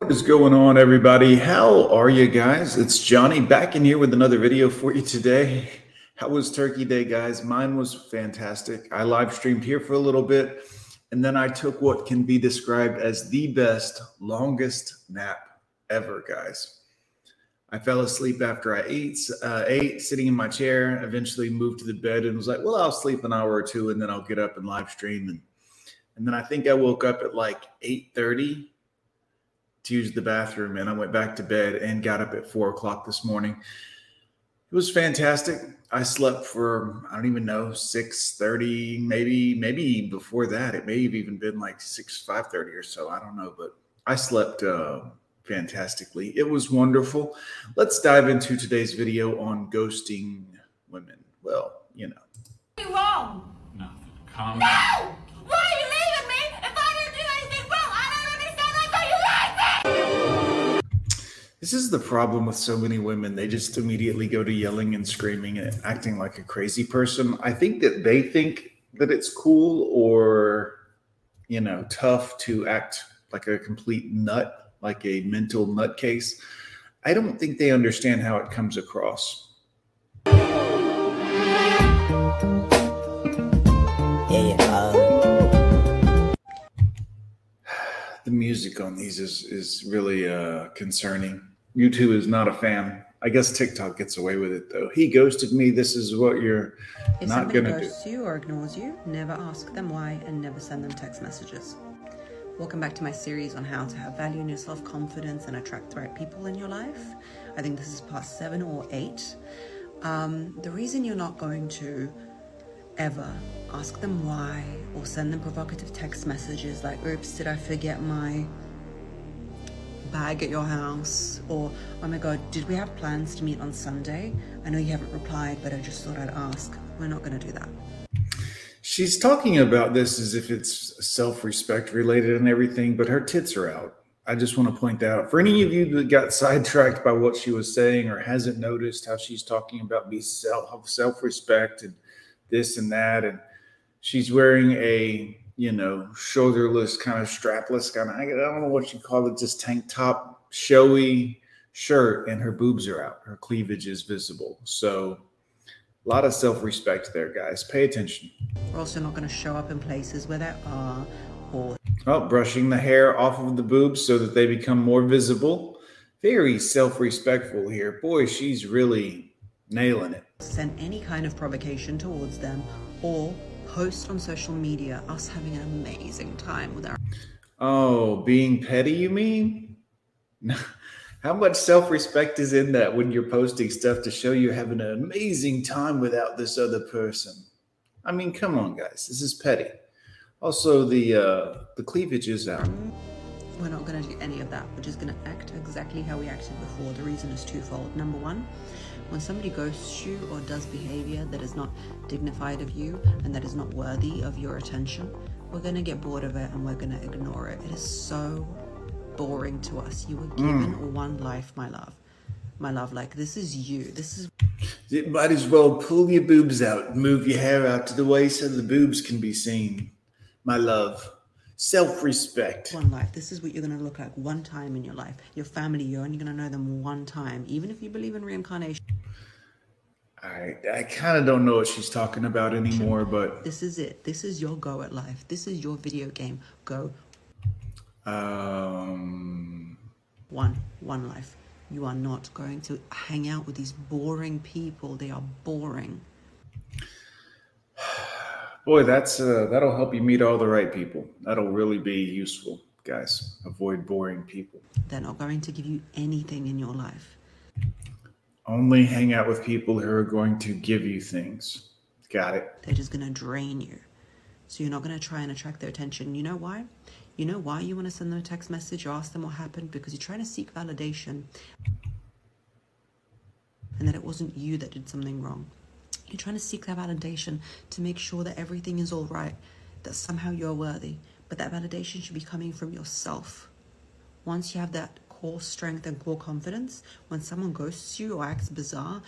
What is going on, everybody? How are you guys? It's Johnny back in here with another video for you today. How was Turkey Day, guys? Mine was fantastic. I live streamed here for a little bit, and then I took what can be described as the best, longest nap ever, guys. I fell asleep after I ate, sitting in my chair, eventually moved to the bed and was like, well, I'll sleep an hour or two, and then I'll get up and live stream. And then I think I woke up at like 8:30. to use the bathroom, and I went back to bed and got up at 4 o'clock this morning. It was fantastic. I slept for, I don't even know, 6:30, maybe before that. It may have even been like 5:30 or so. I don't know, but I slept fantastically. It was wonderful. Let's dive into today's video on ghosting women. Well, you know. What are you wrong? Nothing. Calm down. No! Why are you leaving me? If I didn't do anything wrong, I don't understand. Like, why you like? This is the problem with so many women. They just immediately go to yelling and screaming and acting like a crazy person. I think that they think that it's cool or, you know, tough to act like a complete nut, like a mental nutcase. I don't think they understand how it comes across. The music on these is really concerning. YouTube is not a fan. I guess TikTok gets away with it, though. He ghosted me. This is what you're if not going to do. If somebody ghosts you or ignores you, never ask them why and never send them text messages. Welcome back to my series on how to have value in your self-confidence and attract the right people in your life. I think this is part 7 or 8. The reason you're not going to ever ask them why or send them provocative text messages like, oops, did I forget my bag at your house? Or, oh my God, did we have plans to meet on Sunday? I know you haven't replied, but I just thought I'd ask. We're not going to do that. She's talking about this as if it's self-respect related and everything, but her tits are out. I just want to point that out. For any of you that got sidetracked by what she was saying or hasn't noticed how she's talking about self-respect and this and that, and she's wearing a, you know, shoulderless kind of strapless kind of, I don't know what you call it, just tank top, showy shirt, and her boobs are out. Her cleavage is visible. So a lot of self-respect there, guys. Pay attention. We're also not going to show up in places where there are or brushing the hair off of the boobs so that they become more visible. Very self-respectful here. Boy, she's really nailing it. Send any kind of provocation towards them or post on social media us having an amazing time with our... Oh, being petty, you mean? How much self-respect is in that when you're posting stuff to show you're having an amazing time without this other person? I mean, come on, guys. This is petty. Also, the cleavage is out. We're not going to do any of that. We're just going to act exactly how we acted before. The reason is twofold. Number one, when somebody ghosts you or does behavior that is not dignified of you and that is not worthy of your attention, we're going to get bored of it and we're going to ignore it. It is so boring to us. You were given one life, my love. My love, like, this is you. This is... You might as well pull your boobs out, move your hair out to the way so the boobs can be seen. My love. Self-respect. One life. This is what you're going to look like one time in your life. Your family, you're only going to know them one time, even if you believe in reincarnation. I kind of don't know what she's talking about anymore, but... This is it. This is your go at life. This is your video game. Go. One life. You are not going to hang out with these boring people. They are boring. Boy, that's that'll help you meet all the right people. That'll really be useful, guys. Avoid boring people. They're not going to give you anything in your life. Only hang out with people who are going to give you things. Got it. They're just going to drain you. So you're not going to try and attract their attention. You know why? You know why you want to send them a text message or ask them what happened? Because you're trying to seek validation. And that it wasn't you that did something wrong. You're trying to seek that validation to make sure that everything is all right, that somehow you're worthy. But that validation should be coming from yourself. Once you have that core strength and core confidence, when someone ghosts you or acts bizarre...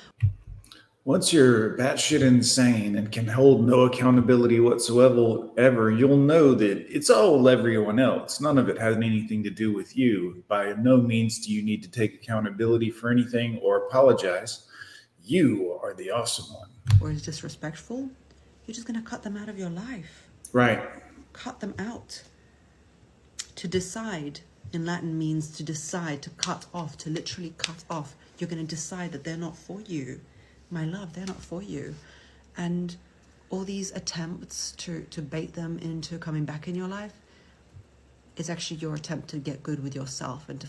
Once you're batshit insane and can hold no accountability whatsoever, you'll know that it's all everyone else. None of it has anything to do with you. By no means do you need to take accountability for anything or apologize. You are the awesome one. Or is disrespectful? You're just going to cut them out of your life. Right. Cut them out. To decide in Latin means to decide, to cut off, to literally cut off. You're going to decide that they're not for you. My love, they're not for you. And all these attempts to bait them into coming back in your life is actually your attempt to get good with yourself. And to...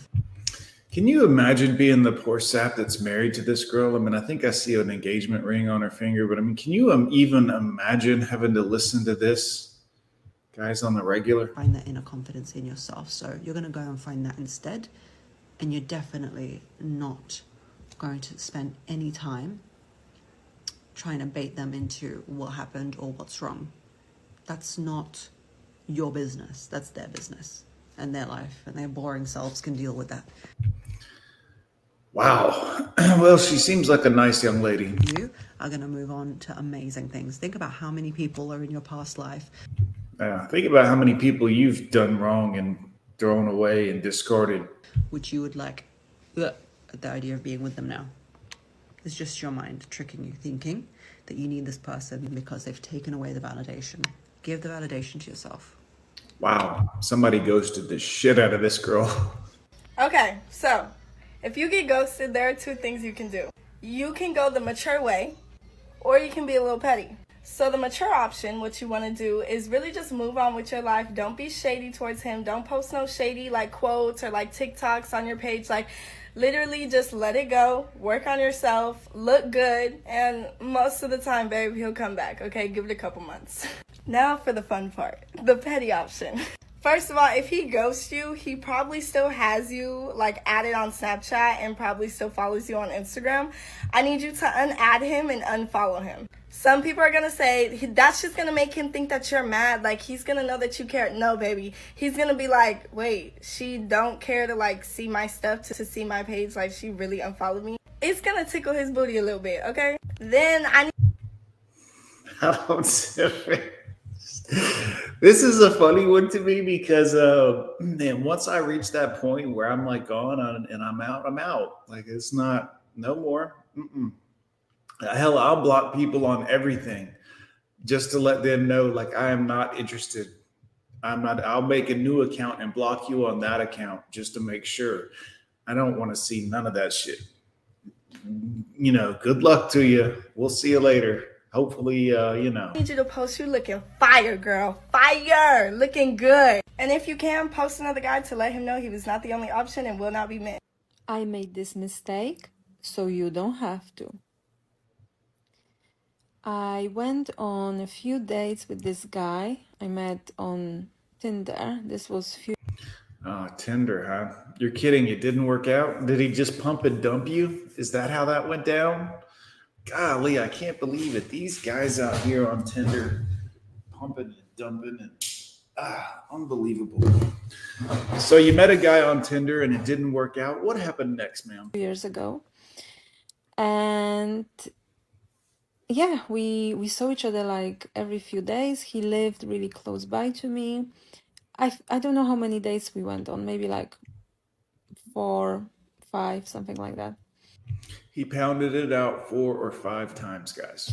Can you imagine being the poor sap that's married to this girl? I mean, I think I see an engagement ring on her finger, but I mean, can you even imagine having to listen to this, guys, on the regular? Find that inner confidence in yourself. So you're going to go and find that instead. And you're definitely not going to spend any time trying to bait them into what happened or what's wrong. That's not your business. That's their business and their life, and their boring selves can deal with that. Wow. Well, she seems like a nice young lady. You are going to move on to amazing things. Think about how many people are in your past life. Think about how many people you've done wrong and thrown away and discarded. Which you would like at the idea of being with them now. It's just your mind tricking you, thinking that you need this person because they've taken away the validation. Give the validation to yourself. Wow. Somebody ghosted the shit out of this girl. Okay. So if you get ghosted, there are two things you can do. You can go the mature way, or you can be a little petty. So the mature option, what you want to do is really just move on with your life. Don't be shady towards him. Don't post no shady like quotes or like TikToks on your page. Like, literally just let it go, work on yourself, look good, and most of the time, babe, he'll come back, okay? Give it a couple months. Now for the fun part, the petty option. First of all, if he ghosts you, he probably still has you like added on Snapchat and probably still follows you on Instagram. I need you to unadd him and unfollow him. Some people are gonna say, that's just gonna make him think that you're mad, like he's gonna know that you care. No, baby, he's gonna be like, wait, she don't care to like see my stuff, to see my page, like she really unfollowed me. It's gonna tickle his booty a little bit, okay? Then I need... I'm sorry. This is a funny one to me because man, once I reach that point where I'm like gone and I'm out. Like, it's not, no more. Mm-mm. Hell, I'll block people on everything just to let them know, like, I am not interested. I'll make a new account and block you on that account just to make sure. I don't want to see none of that shit. You know, good luck to you. We'll see you later. Hopefully, you know. I need you to post you looking fire, girl. Fire! Looking good. And if you can, post another guy to let him know he was not the only option and will not be met. I made this mistake, so you don't have to. I went on a few dates with this guy I met on Tinder. This was few... Oh, Tinder, huh? You're kidding. It didn't work out? Did he just pump and dump you? Is that how that went down? Golly, I can't believe it. These guys out here on Tinder, pumping and dumping, and unbelievable. So you met a guy on Tinder and it didn't work out. What happened next, ma'am? 2 years ago. And yeah, we saw each other like every few days. He lived really close by to me. I don't know how many dates we went on, maybe like 4, 5, something like that. He pounded it out 4 or 5 times, guys.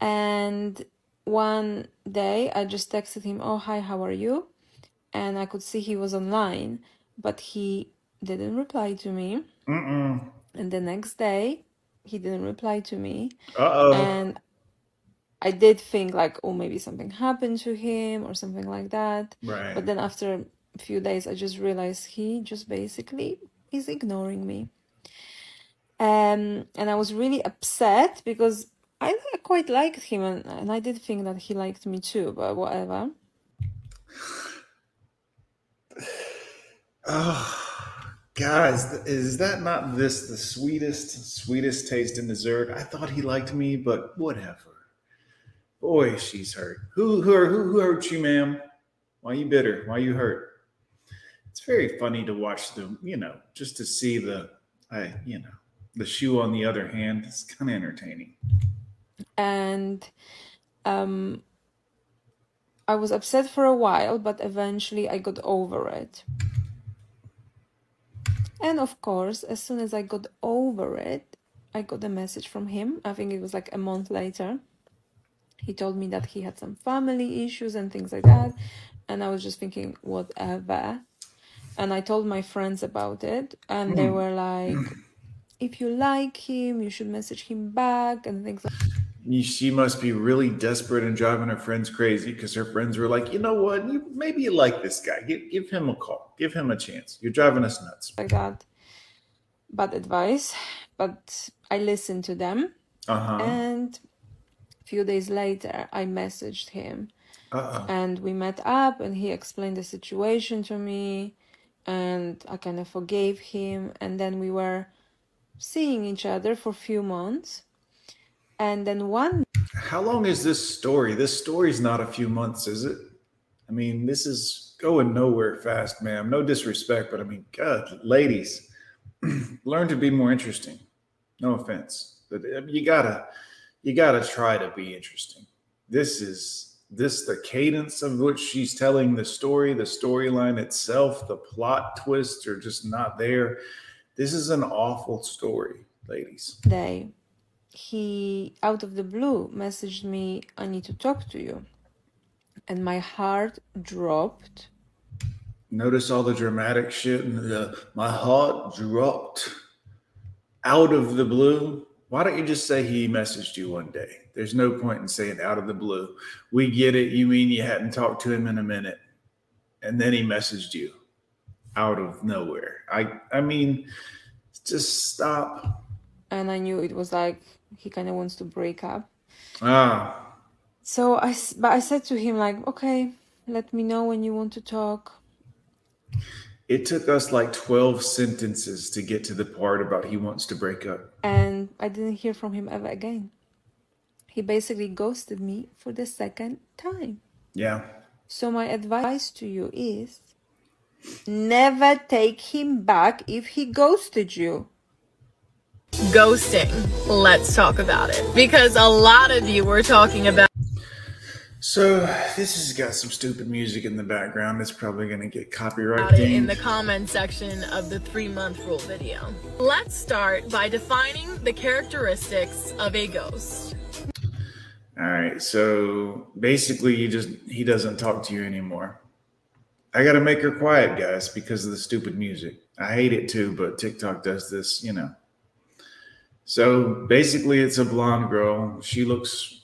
And one day I just texted him, oh, hi, how are you? And I could see he was online, but he didn't reply to me. Mm-mm. And the next day he didn't reply to me. Uh-oh. And I did think like, oh, maybe something happened to him or something like that. Right. But then after a few days, I just realized he just basically is ignoring me. And I was really upset because I quite liked him, and I did think that he liked me too, but whatever. Oh, guys, is that not the sweetest taste in dessert? I thought he liked me, but whatever. Boy, she's hurt. Who hurt you, ma'am? Why are you bitter? Why are you hurt? It's very funny to watch them, you know, just to see the, you know, the shoe on the other hand. It's kind of entertaining. and I was upset for a while, but eventually I got over it. And of course, as soon as I got over it, I got a message from him. I think it was like a month later. He told me that he had some family issues and things like that. And I was just thinking, whatever. And I told my friends about it. And they were like, if you like him, you should message him back and things like that. She must be really desperate and driving her friends crazy, because her friends were like, you know what, maybe you like this guy. Give him a call. Give him a chance. You're driving us nuts. Like that. Bad advice. But I listened to them. And a few days later, I messaged him. And we met up and he explained the situation to me. And I kind of forgave him. And then we were seeing each other for a few months. And then one... How long is this story? This story's not a few months, is it? I mean, this is going nowhere fast, ma'am. No disrespect, but I mean, God, ladies, learn to be more interesting. No offense, but you gotta try to be interesting. This is the cadence of which she's telling the story, the storyline itself, the plot twists are just not there. This is an awful story, ladies. He, out of the blue, messaged me, I need to talk to you. And my heart dropped. Notice all the dramatic shit. My heart dropped out of the blue. Why don't you just say he messaged you one day? There's no point in saying out of the blue. We get it. You mean you hadn't talked to him in a minute. And then he messaged you out of nowhere. I mean, just stop. And I knew it was like, he kind of wants to break up. So I said to him like, okay, let me know when you want to talk. It took us like 12 sentences to get to the part about he wants to break up. And I didn't hear from him ever again. He basically ghosted me for the second time. Yeah. So my advice to you is never take him back if he ghosted you. Ghosting, let's talk about it, because a lot of you were talking about. So this has got some stupid music in the background. It's probably going to get copyrighted in the comment section of the 3-month rule video. Let's start by defining the characteristics of a ghost. All right, so basically he doesn't talk to you anymore. I got to make her quiet, guys, because of the stupid music. I hate it too, but TikTok does this, you know. So basically it's a blonde girl. She looks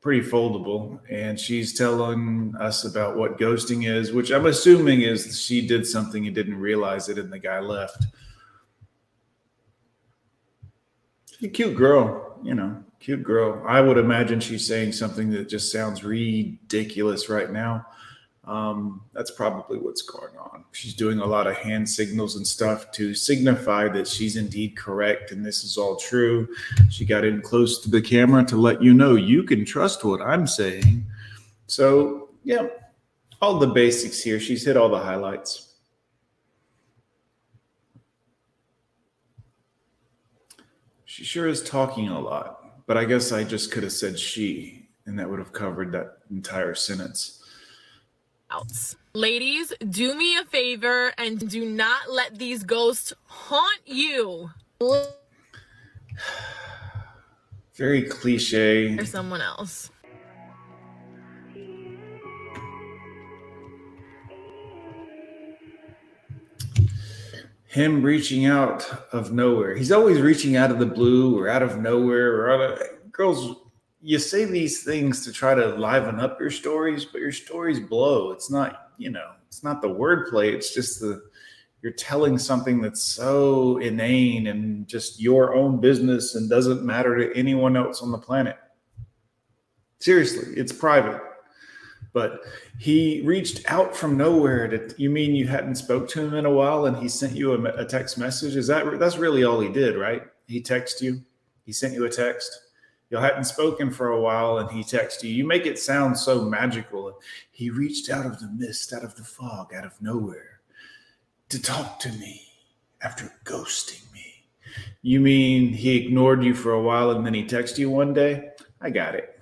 pretty foldable and she's telling us about what ghosting is, which I'm assuming is she did something and didn't realize it and the guy left. A cute girl, you know, cute girl. I would imagine she's saying something that just sounds ridiculous right now. That's probably what's going on. She's doing a lot of hand signals and stuff to signify that she's indeed correct and this is all true. She got in close to the camera to let you know you can trust what I'm saying. So, yeah, all the basics here. She's hit all the highlights. She sure is talking a lot, but I guess I just could have said she, and that would have covered that entire sentence. Ladies, do me a favor and do not let these ghosts haunt you. Very cliche. Or someone else. Him reaching out of nowhere. He's always reaching out of the blue or out of nowhere or out of girls. You say these things to try to liven up your stories, but your stories blow. It's not, you know, it's not the wordplay. It's just you're telling something that's so inane and just your own business and doesn't matter to anyone else on the planet. Seriously, it's private. But he reached out from nowhere. You mean you hadn't spoke to him in a while and he sent you a text message? Is that's really all he did, right? He texted you. He sent you a text. You hadn't spoken for a while and he texted you. You make it sound so magical. He reached out of the mist, out of the fog, out of nowhere to talk to me after ghosting me. You mean he ignored you for a while and then he texted you one day? I got it.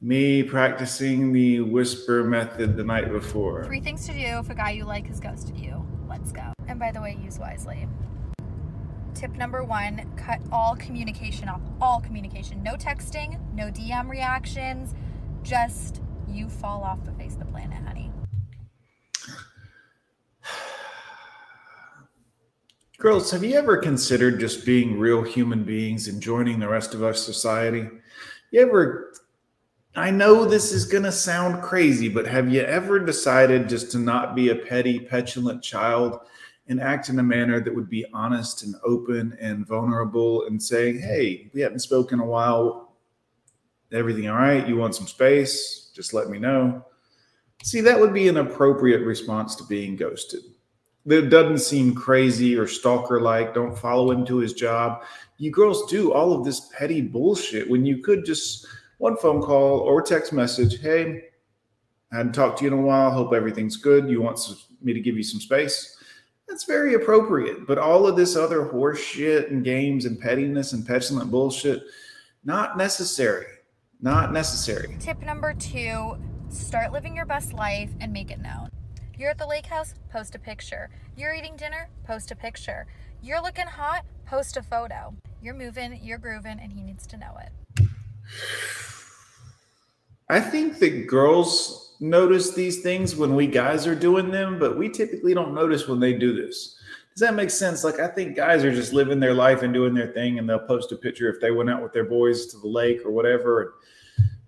Me practicing the whisper method the night before. 3 things to do if a guy you like has ghosted you. Let's go. And by the way, use wisely. Tip number 1, cut all communication off. All communication. No texting, no DM reactions. Just you fall off the face of the planet, honey. Girls, have you ever considered just being real human beings and joining the rest of our society? You ever... I know this is going to sound crazy, but have you ever decided just to not be a petty, petulant child and act in a manner that would be honest and open and vulnerable and say, hey, we haven't spoken in a while. Everything all right? You want some space? Just let me know. See, that would be an appropriate response to being ghosted. That doesn't seem crazy or stalker-like. Don't follow him to his job. You girls do all of this petty bullshit when you could just... one phone call or text message. Hey, I hadn't talked to you in a while. Hope everything's good. You want me to give you some space? That's very appropriate. But all of this other horse shit and games and pettiness and petulant bullshit, not necessary. Not necessary. Tip number 2, start living your best life and make it known. You're at the lake house, post a picture. You're eating dinner, post a picture. You're looking hot, post a photo. You're moving, you're grooving, and he needs to know it. I think that girls notice these things when we guys are doing them, but we typically don't notice when they do this. Does that make sense? Like, I think guys are just living their life and doing their thing, and they'll post a picture if they went out with their boys to the lake or whatever. And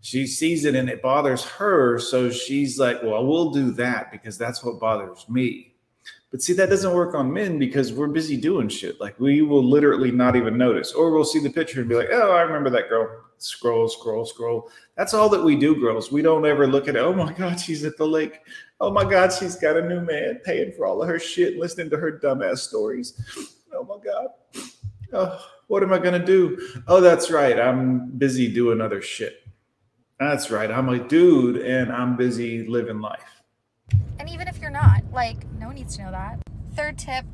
she sees it and it bothers her, so she's like, well, we'll do that because that's what bothers me. But see, that doesn't work on men because we're busy doing shit. Like, we will literally not even notice, or we'll see the picture and be like, oh, I remember that girl. Scroll, scroll, scroll. That's all that we do, girls. We don't ever look at, oh, my God, she's at the lake. Oh, my God, she's got a new man paying for all of her shit, listening to her dumbass stories. Oh, my God. Oh, what am I going to do? Oh, that's right. I'm busy doing other shit. That's right. I'm a dude, and I'm busy living life. And even if you're not, like, no one needs to know that. 3rd tip.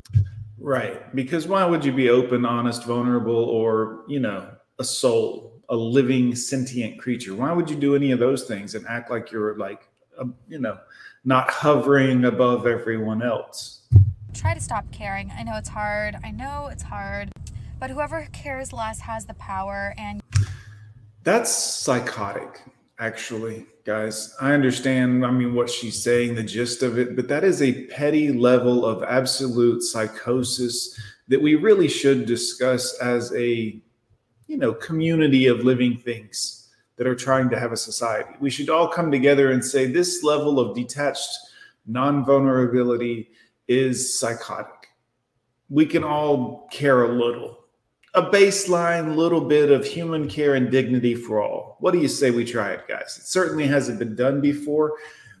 Right. Because why would you be open, honest, vulnerable, or, you know, a soul? A living sentient creature. Why would you do any of those things and act like you're like, you know, not hovering above everyone else? Try to stop caring. I know it's hard. I know it's hard, but whoever cares less has the power. And that's psychotic, actually, guys. I understand. I mean, what she's saying, the gist of it, but that is a petty level of absolute psychosis that we really should discuss as a, you know, community of living things that are trying to have a society. We should all come together and say this level of detached non-vulnerability is psychotic. We can all care a little, a baseline little bit of human care and dignity for all. What do you say we try it, guys? It certainly hasn't been done before.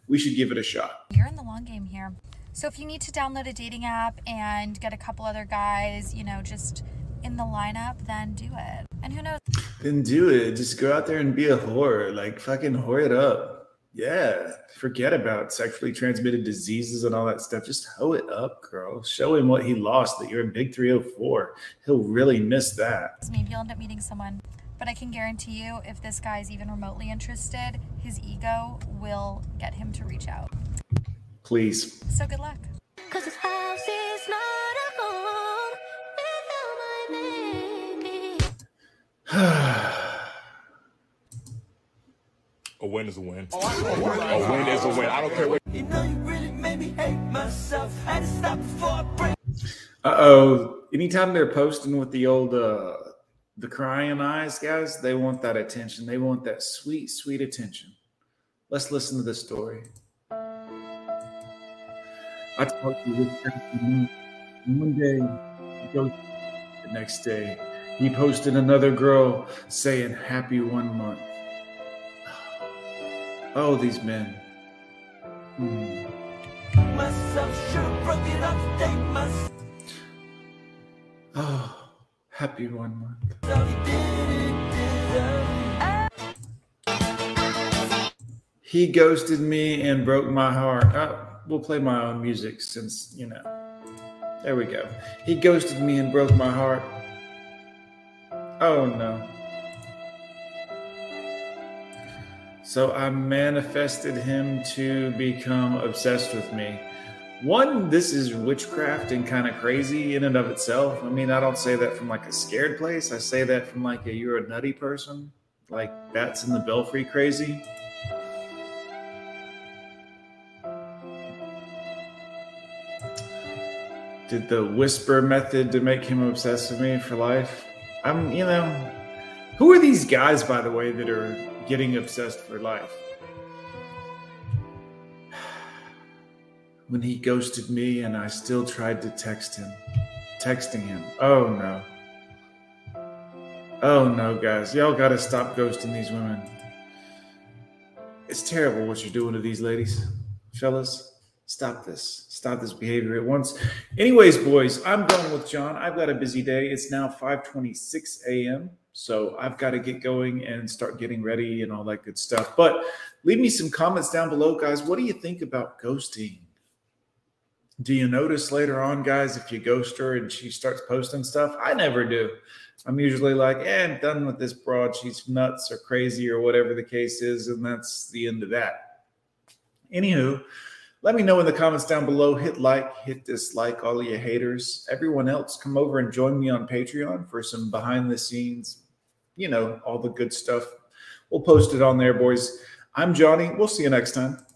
We should give it a shot. You're in the long game here. So if you need to download a dating app and get a couple other guys, you know, just in the lineup, then do it. And who knows? Then do it. Just go out there and be a whore. Like, fucking whore it up. Yeah. Forget about sexually transmitted diseases and all that stuff. Just hoe it up, girl. Show him what he lost, that you're a big 304. He'll really miss that. Maybe you'll end up meeting someone. But I can guarantee you, if this guy's even remotely interested, his ego will get him to reach out. Please. So good luck. 'Cause his house is not a home. A win is a win. A win is a win. I don't care what. You know, you really made me hate myself. I had to stop before I break. Uh-oh. Anytime they're posting with the old the crying eyes, guys, they want that attention. They want that sweet, sweet attention. Let's listen to this story. I talked to this guy one day. He goes the next day. He posted another girl saying happy 1 month. Oh, these men. Oh, happy 1 month. He ghosted me and broke my heart. Oh, we'll play my own music since, you know. There we go. He ghosted me and broke my heart. Oh no. So I manifested him to become obsessed with me. One, this is witchcraft and kind of crazy in and of itself. I mean, I don't say that from like a scared place. I say that from like a, you're a nutty person. Like that's in the belfry crazy. Did the whisper method to make him obsessed with me for life. I'm, you know, who are these guys, by the way, that are getting obsessed for life? When he ghosted me and I still tried to text him, texting him. Oh no. Oh no, guys, y'all gotta stop ghosting these women. It's terrible what you're doing to these ladies, fellas. Stop this behavior at once. Anyways, boys, I'm done with John. I've got a busy day. It's now 5:26 a.m. So I've got to get going and start getting ready and all that good stuff. But leave me some comments down below, guys. What do you think about ghosting? Do you notice later on, guys, if you ghost her and she starts posting stuff? I never do. I'm usually like, I'm done with this broad. She's nuts or crazy or whatever the case is. And that's the end of that. Anywho, let me know in the comments down below. Hit like, hit dislike, all of you haters. Everyone else, come over and join me on Patreon for some behind the scenes, you know, all the good stuff. We'll post it on there, boys. I'm Johnny. We'll see you next time.